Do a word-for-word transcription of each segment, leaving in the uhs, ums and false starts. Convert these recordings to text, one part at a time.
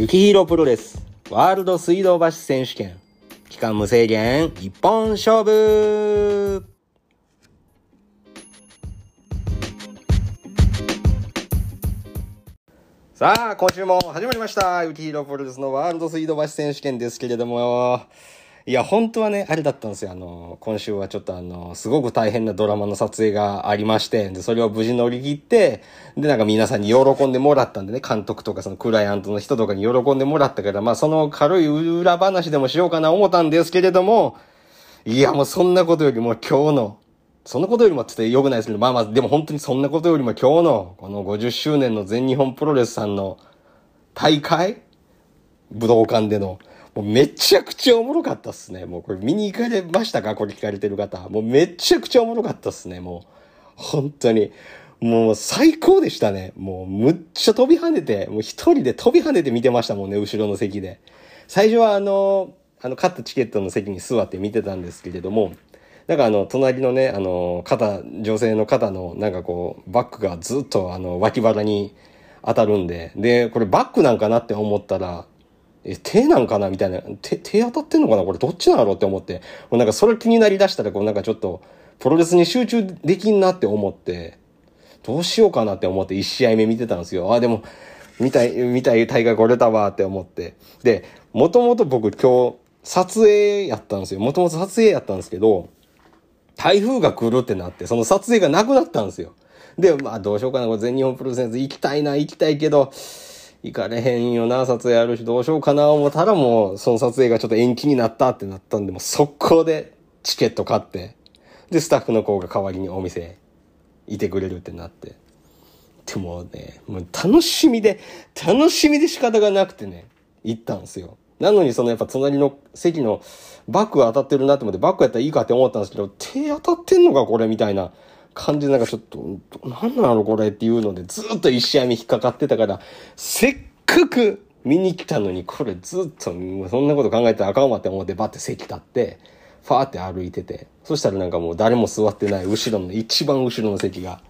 雪広プロレスワールド水道橋選手権期間無制限一本勝負。さあ今週も始まりました雪広プロレスのワールド水道橋選手権ですけれども、いや本当はねあれだったんですよ。あの今週はちょっとあのすごく大変なドラマの撮影がありまして、でそれを無事乗り切って、でなんか皆さんに喜んでもらったんでね、監督とかそのクライアントの人とかに喜んでもらったから、まあその軽い裏話でもしようかな思ったんですけれども、いやもうそんなことよりも今日のそんなことよりもちょっと良くないですけど、まあまあでも本当にそんなことよりも今日のこのごじゅっしゅうねんの全日本プロレスさんの大会武道館でのもうめちゃくちゃおもろかったっすね。もうこれ見に行かれましたか、これ聞かれてる方。もうめちゃくちゃおもろかったっすね。もう本当にもう最高でしたね。もうむっちゃ飛び跳ねて、もう一人で飛び跳ねて見てましたもんね、後ろの席で。最初はあのあの買ったチケットの席に座って見てたんですけれども、なんかあの隣のねあの肩女性の肩のなんかこうバックがずっとあの脇腹に当たるんで、でこれバックなんかなって思ったら。え、手なんかなみたいな。手、手当たってんのかなこれどっちなんだろうって思って。もうなんかそれ気になりだしたら、こうなんかちょっと、プロレスに集中できんなって思って、どうしようかなって思っていち試合目見てたんですよ。あ、でも、見たい、見たい大会これだわって思って。で、もともと僕今日、撮影やったんですよ。もともと撮影やったんですけど、台風が来るってなって、その撮影がなくなったんですよ。で、まあどうしようかな。これ全日本プロレス行きたいな、行きたいけど、行かれへんよな、撮影あるしどうしようかな思ったら、もうその撮影がちょっと延期になったってなったんで、もう速攻でチケット買って、でスタッフの子が代わりにお店いてくれるってなって、でもねもう楽しみで楽しみで仕方がなくてね行ったんですよ。なのにそのやっぱ隣の席のバックが当たってるなって思って、バックやったらいいかって思ったんですけど、手当たってんのかこれみたいな感じで、なんかちょっと何なのこれっていうのでずっと一試合目引っかかってたから、せっかく見に来たのにこれずっとそんなこと考えたらあかんわって思って、バッて席立ってファーって歩いてて、そしたらなんかもう誰も座ってない後ろの一番後ろの席が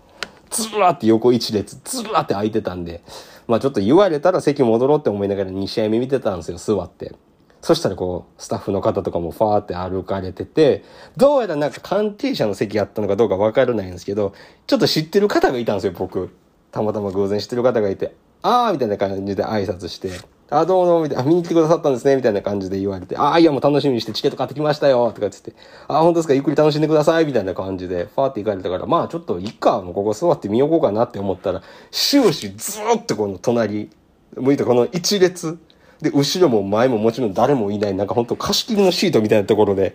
ずらーって横一列ずらーって空いてたんで、まあちょっと言われたら席戻ろうって思いながらに試合目見てたんですよ、座って。そしたらこう、スタッフの方とかもファーって歩かれてて、どうやらなんか関係者の席やったのかどうかわからないんですけど、ちょっと知ってる方がいたんですよ、僕。たまたま偶然知ってる方がいて、あーみたいな感じで挨拶して、あーどうも、みたいな、見に来てくださったんですね、みたいな感じで言われて、あーいやもう楽しみにしてチケット買ってきましたよ、とか言って、あー本当ですか、ゆっくり楽しんでください、みたいな感じで、ファーって行かれたから、まあちょっといっか、もうここ座って見ようかなって思ったら、終始ずーっとこの隣、向いてこの一列、で後ろも前ももちろん誰もいない、なんか本当貸し切りのシートみたいなところで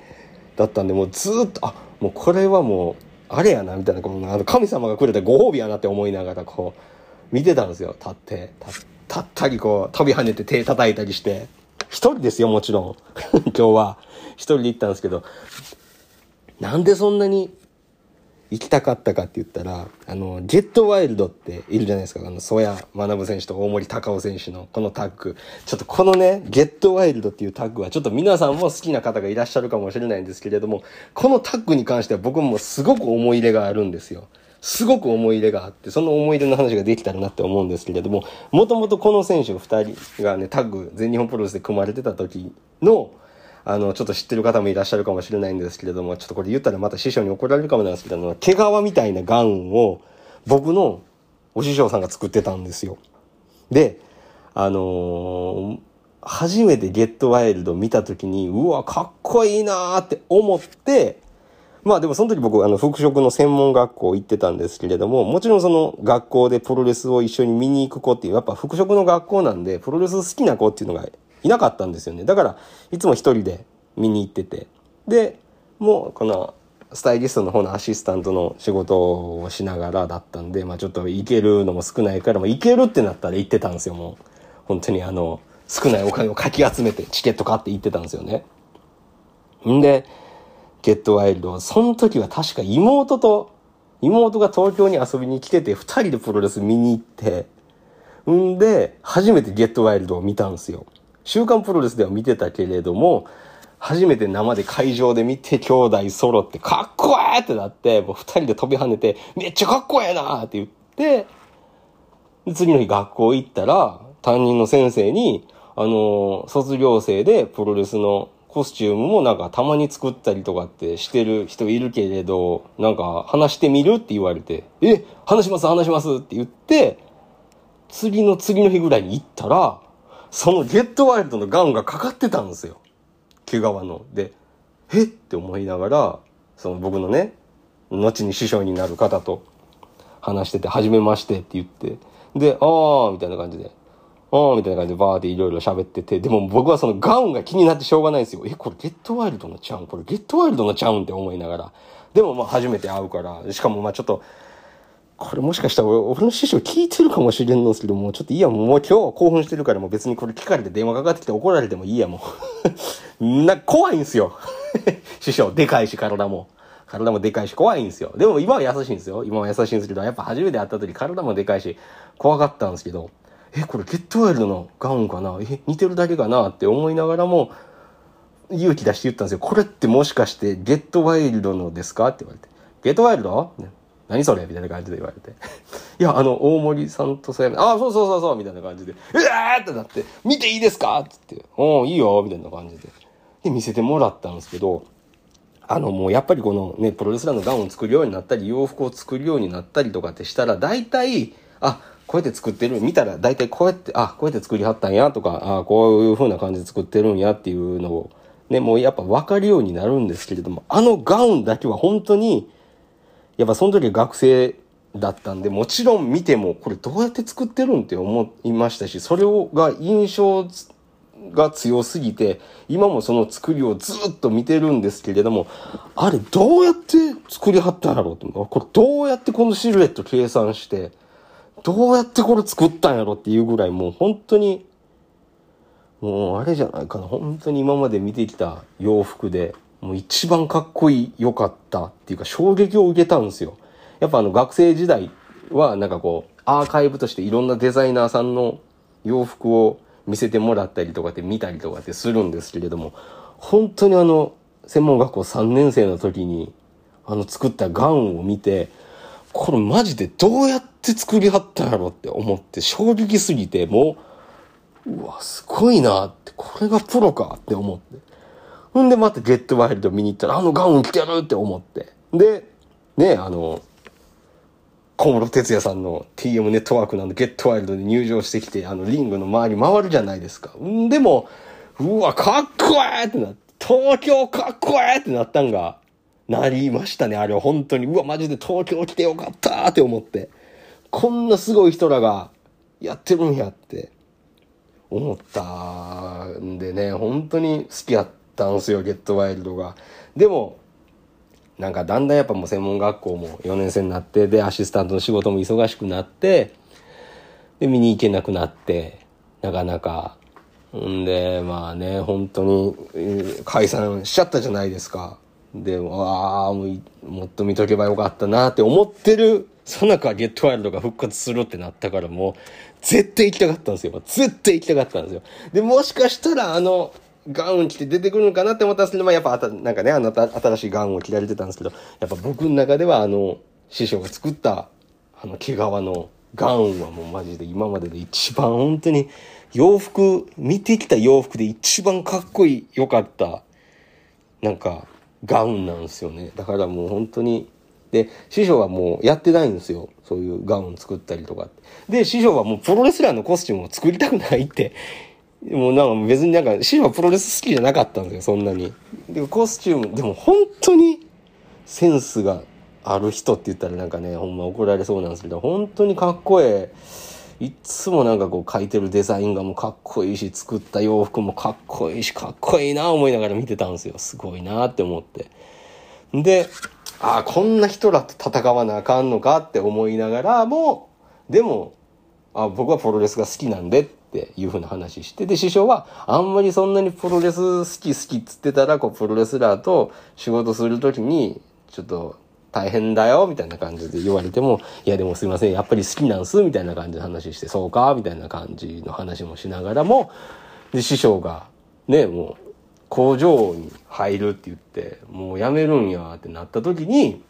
だったんで、もうずーっと、あ、もうこれはもうあれやなみたいな、このあの神様がくれたご褒美やなって思いながらこう見てたんですよ。立って立ったりこう飛び跳ねて手叩いたりして、一人ですよもちろん今日は一人で行ったんですけど、なんでそんなに行きたかったかって言ったら、あのジェットワイルドっているじゃないですか、あの曽谷学選手と大森高尾選手のこのタッグ、ちょっとこのねジェットワイルドっていうタッグはちょっと皆さんも好きな方がいらっしゃるかもしれないんですけれども、このタッグに関しては僕もすごく思い入れがあるんですよ。すごく思い入れがあって、その思い入れの話ができたらなって思うんですけれども、もともとこの選手ふたりがねタッグ全日本プロレスで組まれてた時のあの、ちょっと知ってる方もいらっしゃるかもしれないんですけれども、ちょっとこれ言ったらまた師匠に怒られるかもなんですけど、あの、毛皮みたいなガウンを僕のお師匠さんが作ってたんですよ。で、あのー、初めてゲットワイルド見た時に、うわ、かっこいいなーって思って、まあでもその時僕、あの、服飾の専門学校行ってたんですけれども、もちろんその学校でプロレスを一緒に見に行く子っていう、やっぱ服飾の学校なんで、プロレス好きな子っていうのが、いなかったんですよね。だからいつも一人で見に行ってて、でもうこのスタイリストの方のアシスタントの仕事をしながらだったんで、まあちょっと行けるのも少ないから、もう行けるってなったら行ってたんですよ。もう本当にあの少ないお金をかき集めてチケット買って行ってたんですよね。んでゲットワイルド、その時は確か妹と妹が東京に遊びに来てて、二人でプロレス見に行って、んで初めてゲットワイルドを見たんですよ。週刊プロレスでは見てたけれども、初めて生で会場で見て、兄弟揃ってかっこええってなって、もう二人で飛び跳ねてめっちゃかっこええなーって言って、で次の日学校行ったら担任の先生に、あの卒業生でプロレスのコスチュームもなんかたまに作ったりとかってしてる人いるけれど、なんか話してみるって言われて、え、話します話しますって言って、次の次の日ぐらいに行ったら、そのゲットワイルドのガンがかかってたんですよ。毛皮の。で、えって思いながら、その僕のね、後に師匠になる方と話してて、はじめましてって言って、で、あーみたいな感じで、あーみたいな感じでバーっていろいろ喋ってて、でも僕はそのガウンが気になってしょうがないんですよ。え、これゲットワイルドのちゃうんこれゲットワイルドのちゃうんって思いながら。でもまあ初めて会うから、しかもまあちょっと、これもしかしたら 俺, 俺の師匠聞いてるかもしれんのですけども、ちょっといいや、もう今日は興奮してるからもう別にこれ聞かれて電話かかってきて怒られてもいいや、もう。な、怖いんすよ。師匠、でかいし体も。体もでかいし怖いんですよ。でも今は優しいんですよ。今は優しいんですけど、やっぱ初めて会った時体もでかいし怖かったんですけど、え、これゲットワイルドのガウンかな、え、似てるだけかなって思いながらも勇気出して言ったんですよ。これってもしかしてゲットワイルドのですかって言われて、ゲットワイルド何それみたいな感じで言われていや、あの大森さんとそうやめ、ああそうそうそうそうみたいな感じで、うわーってなって、見ていいですかって言って、おーいいよみたいな感じでで見せてもらったんですけど、あのもうやっぱりこのね、プロレスラーのガウンを作るようになったり、洋服を作るようになったりとかってしたら、大体、あ、こうやって作ってる、見たら大体こうやって、あ、こうやって作りはったんやとか、あ、こういう風な感じで作ってるんやっていうのをね、もうやっぱ分かるようになるんですけれども、あのガウンだけは本当に、やっぱその時学生だったんで、もちろん見てもこれどうやって作ってるんって思いましたし、それをが印象が強すぎて、今もその作りをずっと見てるんですけれども、あれどうやって作りはったんやろうと、これどうやってこのシルエット計算してどうやってこれ作ったんやろっていうぐらい、もう本当にもうあれじゃないかな、本当に今まで見てきた洋服でもう一番かっこいい良かったっていうか、衝撃を受けたんですよ。やっぱあの学生時代はなんかこうアーカイブとしていろんなデザイナーさんの洋服を見せてもらったりとかって見たりとかってするんですけれども、本当にあの専門学校さんねん生の時にあの作ったガウンを見て、これマジでどうやって作りはったんやろって思って、衝撃すぎて、もううわすごいなって、これがプロかって思って、ほんでまたゲットワイルド見に行ったら、あのガウン着てやるって思って、でね、あの小室哲哉さんの ティーエム ネットワークなんでゲットワイルドで入場してきて、あのリングの周り回るじゃないですか。でもうわかっこええってなって、東京かっこええってなったんがなりましたね。あれは本当にうわマジで東京来てよかったって思って、こんなすごい人らがやってるんやって思ったんでね、本当に好きやったんすよゲットワイルドが。でもなんかだんだんやっぱもう専門学校もよねん生になって、でアシスタントの仕事も忙しくなって、で見に行けなくなって、なかなかんでまあね、本当に解散しちゃったじゃないですか。で、わあもうもっと見とけばよかったなって思ってるその中、ゲットワイルドが復活するってなったから、もう絶対行きたかったんですよ。絶対行きたかったんですよ。でもしかしたらあのガウン着て出てくるのかなって思ったんですけど、まあ、やっぱなんかね、あの新しいガウンを着られてたんですけど、やっぱ僕の中ではあの師匠が作ったあの毛皮のガウンはもうマジで今までで一番本当に洋服見てきた洋服で一番かっこいい良かったなんかガウンなんですよね。だからもう本当に、で師匠はもうやってないんですよ、そういうガウン作ったりとか。で師匠はもうプロレスラーのコスチュームを作りたくないって。もうなんか別になんか師匠はプロレス好きじゃなかったんですよ、そんなに。でコスチュームでも本当にセンスがある人って言ったらなんかね、ほんま怒られそうなんですけど、本当にかっこええ、いつもなんかこう描いてるデザインがもうかっこいいし、作った洋服もかっこいいし、かっこいいな思いながら見てたんですよ。すごいなって思って、でああこんな人らと戦わなあかんのかって思いながらも、でもあ僕はプロレスが好きなんでっていう風な話して、で師匠はあんまりそんなにプロレス好き好きっつってたら、こうプロレスラーと仕事する時にちょっと大変だよみたいな感じで言われても、いやでもすいませんやっぱり好きなんすみたいな感じの話して、そうかみたいな感じの話もしながらも、で師匠がねもう工場に入るって言って、もう辞めるんやってなった時に、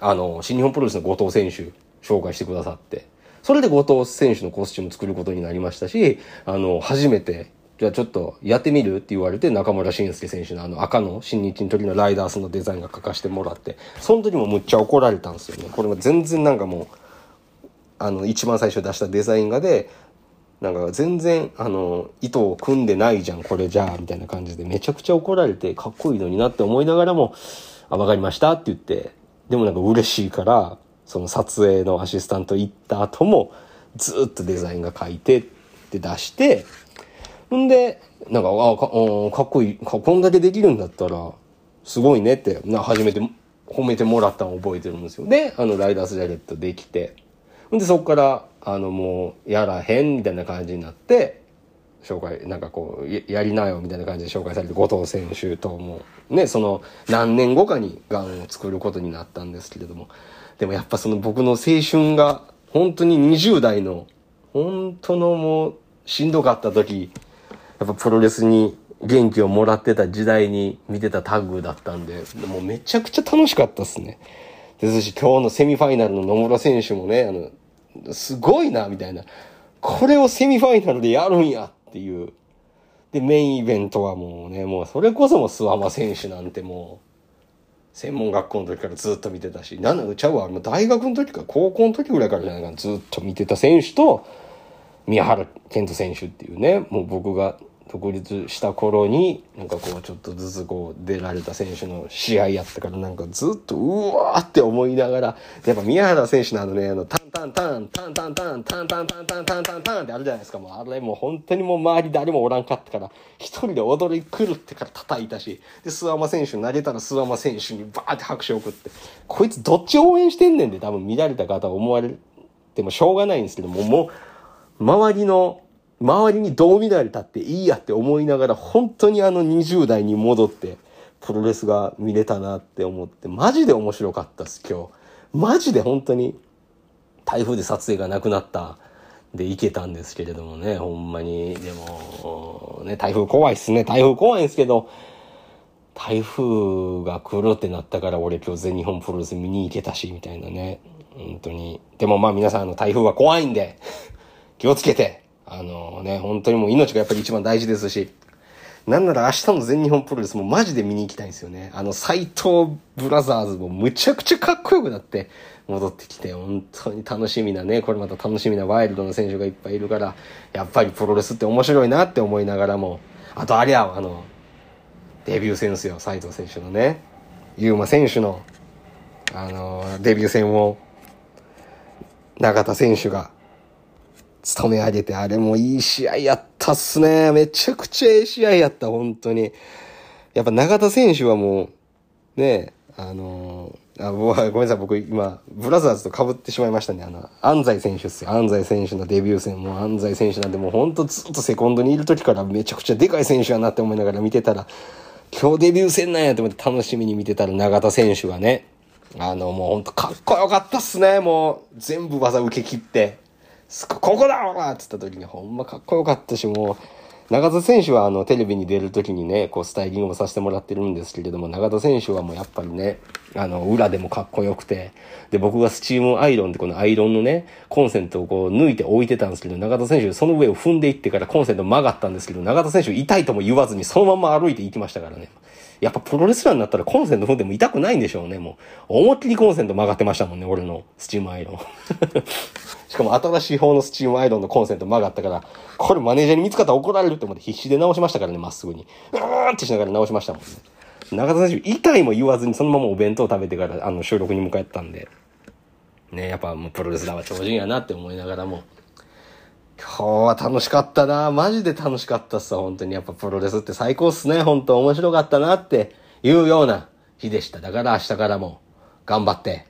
あの新日本プロレスの後藤選手紹介してくださって、それで後藤選手のコスチューム作ることになりましたし、あの初めてじゃあちょっとやってみるって言われて、中村俊輔選手のあの赤の新日の時のライダースのデザインが書かせてもらって、その時もむっちゃ怒られたんですよね。これは全然なんかもうあの一番最初出したデザイン画でなんか全然あの糸を組んでないじゃんこれじゃあみたいな感じでめちゃくちゃ怒られて、かっこいいのになって思いながらも、あ分かりましたって言って、でもなんか嬉しいからその撮影のアシスタント行った後もずっとデザインが書いてって出して、んでなんかあ か, かっこいいかこんだけできるんだったらすごいねってな初めて褒めてもらったのを覚えてるんですよ。であのライダースジャケットできて、でそこからあのもうやらへんみたいな感じになって紹介なんかこうやりなよみたいな感じで紹介されて、後藤選手ともねその何年後かにガンを作ることになったんですけれども、でもやっぱその僕の青春が本当ににじゅう代の本当のもうしんどかった時、やっぱプロレスに元気をもらってた時代に見てたタッグだったんで、もうめちゃくちゃ楽しかったっすね。ですし今日のセミファイナルの野村選手もね、あのすごいなみたいな、これをセミファイナルでやるんやっていう。でメインイベントはもうね、もうそれこそもう諏訪間選手なんてもう専門学校の時からずっと見てたし、なんだちゃうわもう大学の時か高校の時ぐらいからじゃないかな、ずっと見てた選手と宮原健人選手っていうね、もう僕が独立した頃になんかこうちょっとずつこう出られた選手の試合やったから、なんかずっとうわーって思いながら、やっぱ宮原選手のあのね、あのタンタンタンタンタンタンタンタンタンタンタンタンタンってあるじゃないですか。もうあれもう本当にもう周り誰もおらんかったから一人で踊り狂ってから叩いたし、で諏訪間選手投げたら諏訪間選手にバーって拍手を送って、こいつどっち応援してんねんで多分見られた方は思われてもしょうがないんですけども、もう周りの周りにどう見られたっていいやって思いながら、本当にあのにじゅう代に戻ってプロレスが見れたなって思って、マジで面白かったっす今日。マジで本当に台風で撮影がなくなったで行けたんですけれどもね、ほんまにでもね台風怖いっすね。台風怖いんですけど、台風が来るってなったから俺今日全日本プロレス見に行けたしみたいなね、本当に。でもまあ皆さんあの台風は怖いんで気をつけて、あのね、本当にもう命がやっぱり一番大事ですし、なんなら明日の全日本プロレスもマジで見に行きたいんですよね。あの斎藤ブラザーズもむちゃくちゃかっこよくなって戻ってきて、本当に楽しみなね、これまた楽しみなワイルドな選手がいっぱいいるから、やっぱりプロレスって面白いなって思いながらも、あとあれはあのデビュー戦ですよ、斎藤選手のね、優馬選手のあのデビュー戦を永田選手が務め上げて、あれもいい試合やったっすね。めちゃくちゃいい試合やった、本当に。やっぱ永田選手はもう、ね、あのーあ、ごめんなさい、僕今、ブラザーズと被ってしまいましたね。あの、安西選手っすよ。安西選手のデビュー戦、もう安西選手なんてもうほんとずっとセコンドにいる時からめちゃくちゃでかい選手やなって思いながら見てたら、今日デビュー戦なんやって思って楽しみに見てたら、永田選手がね、あの、もうほんとかっこよかったっすね。もう、全部技受け切って。ここだおらっつった時にほんまかっこよかったし、もう永田選手はあのテレビに出る時にねこうスタイリングもさせてもらってるんですけれども、永田選手はもうやっぱりねあの裏でもかっこよくて、で僕がスチームアイロンってこのアイロンのねコンセントをこう抜いて置いてたんですけど、永田選手その上を踏んでいってからコンセント曲がったんですけど、永田選手痛いとも言わずにそのまま歩いていきましたからね。やっぱプロレスラーになったらコンセント踏んでも痛くないんでしょうね。もう思いっきりコンセント曲がってましたもんね、俺のスチームアイロンしかも新しい方のスチームアイロンのコンセント曲がったから、これマネージャーに見つかったら怒られるって思って必死で直しましたからね、まっすぐに。うーんってしながら直しましたもんね。永田選手、痛いも言わずにそのままお弁当を食べてからあの収録に向かったんで、ね、やっぱもうプロレスラーは超人やなって思いながらも、今日は楽しかったな、マジで楽しかったっすわ、本当に。やっぱプロレスって最高っすね、本当面白かったなっていうような日でした。だから明日からも頑張って、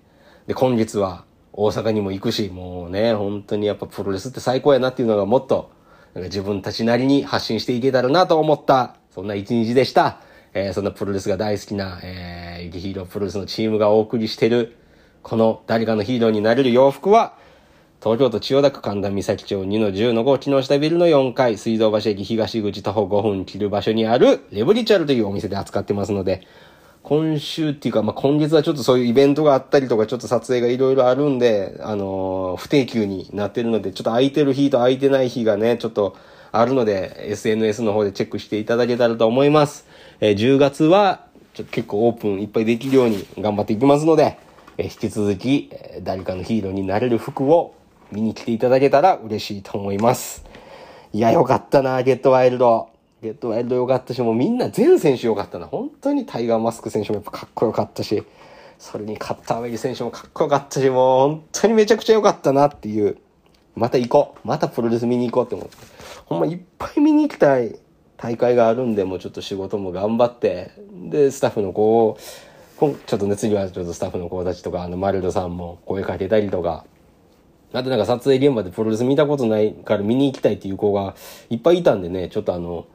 で、今月は、大阪にも行くし、もうね本当にやっぱプロレスって最高やなっていうのがもっとなんか自分たちなりに発信していけたらなと思ったそんな一日でした、えー、そんなプロレスが大好きな、えー、ゆきヒーロープロレスのチームがお送りしてるこの誰かのヒーローになれる洋服は東京都千代田区神田三崎町 にのじゅうのご 木下ビルのよんかい水道橋駅東口徒歩ごふん切る場所にあるレブリチャルというお店で扱ってますので、今週っていうか、まあ、今月はちょっとそういうイベントがあったりとか、ちょっと撮影がいろいろあるんで、あのー、不定休になってるので、ちょっと空いてる日と空いてない日がね、ちょっとあるので エスエヌエス の方でチェックしていただけたらと思います。えー、じゅうがつはちょっと結構オープンいっぱいできるように頑張っていきますので、えー、引き続き誰かのヒーローになれる服を見に来ていただけたら嬉しいと思います。いや、よかったな、ゲットワイルドゲットワイルドよかったし、もうみんな全選手よかったな。本当にタイガーマスク選手もやっぱかっこよかったし、それにカッターウェリ選手もかっこよかったし、もう本当にめちゃくちゃよかったなっていう。また行こう、またプロレス見に行こうって思う。ほんまいっぱい見に行きたい大会があるんで、もうちょっと仕事も頑張って、でスタッフの子をちょっとね、次はちょっとスタッフの子たちとか、あのマルドさんも声かけたりとか、あとなんか撮影現場でプロレス見たことないから見に行きたいっていう子がいっぱいいたんでね、ちょっとあの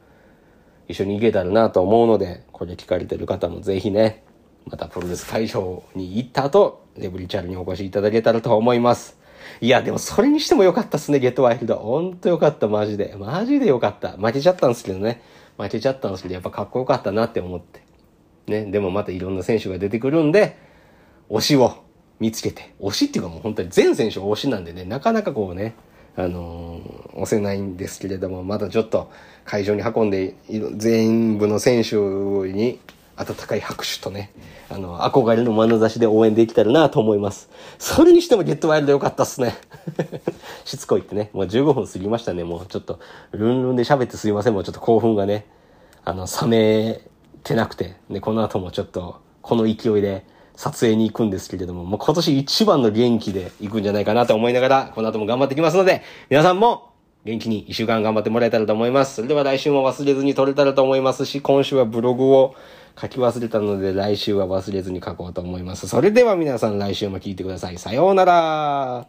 一緒に行けたらなと思うので、これ聞かれてる方もぜひね、またプロレス会場に行った後レブリチャルにお越しいただけたらと思います。いや、でもそれにしても良かったっすね、ゲットワイルド。ほんと良かった、マジで。マジで良かった。負けちゃったんですけどね。負けちゃったんですけど、やっぱかっこよかったなって思って。ね、でもまたいろんな選手が出てくるんで、推しを見つけて。推しっていうかもう本当に全選手推しなんでね、なかなかこうね、あのー、押せないんですけれども、まだちょっと会場に運んで、全部の選手に、温かい拍手とね、あの憧れの眼差しで応援できたらなと思います。それにしてもゲットワイルド良かったっすねしつこいってね、もうじゅうごふん過ぎましたね。もうちょっとルンルンで喋ってすいません。もうちょっと興奮がね、あの冷めてなくて、でこの後もちょっとこの勢いで撮影に行くんですけれども、もう今年一番の元気で行くんじゃないかなと思いながら、この後も頑張ってきますので、皆さんも元気に一週間頑張ってもらえたらと思います。それでは来週も忘れずに撮れたらと思いますし、今週はブログを書き忘れたので、来週は忘れずに書こうと思います。それでは皆さん、来週も聞いてください。さようなら。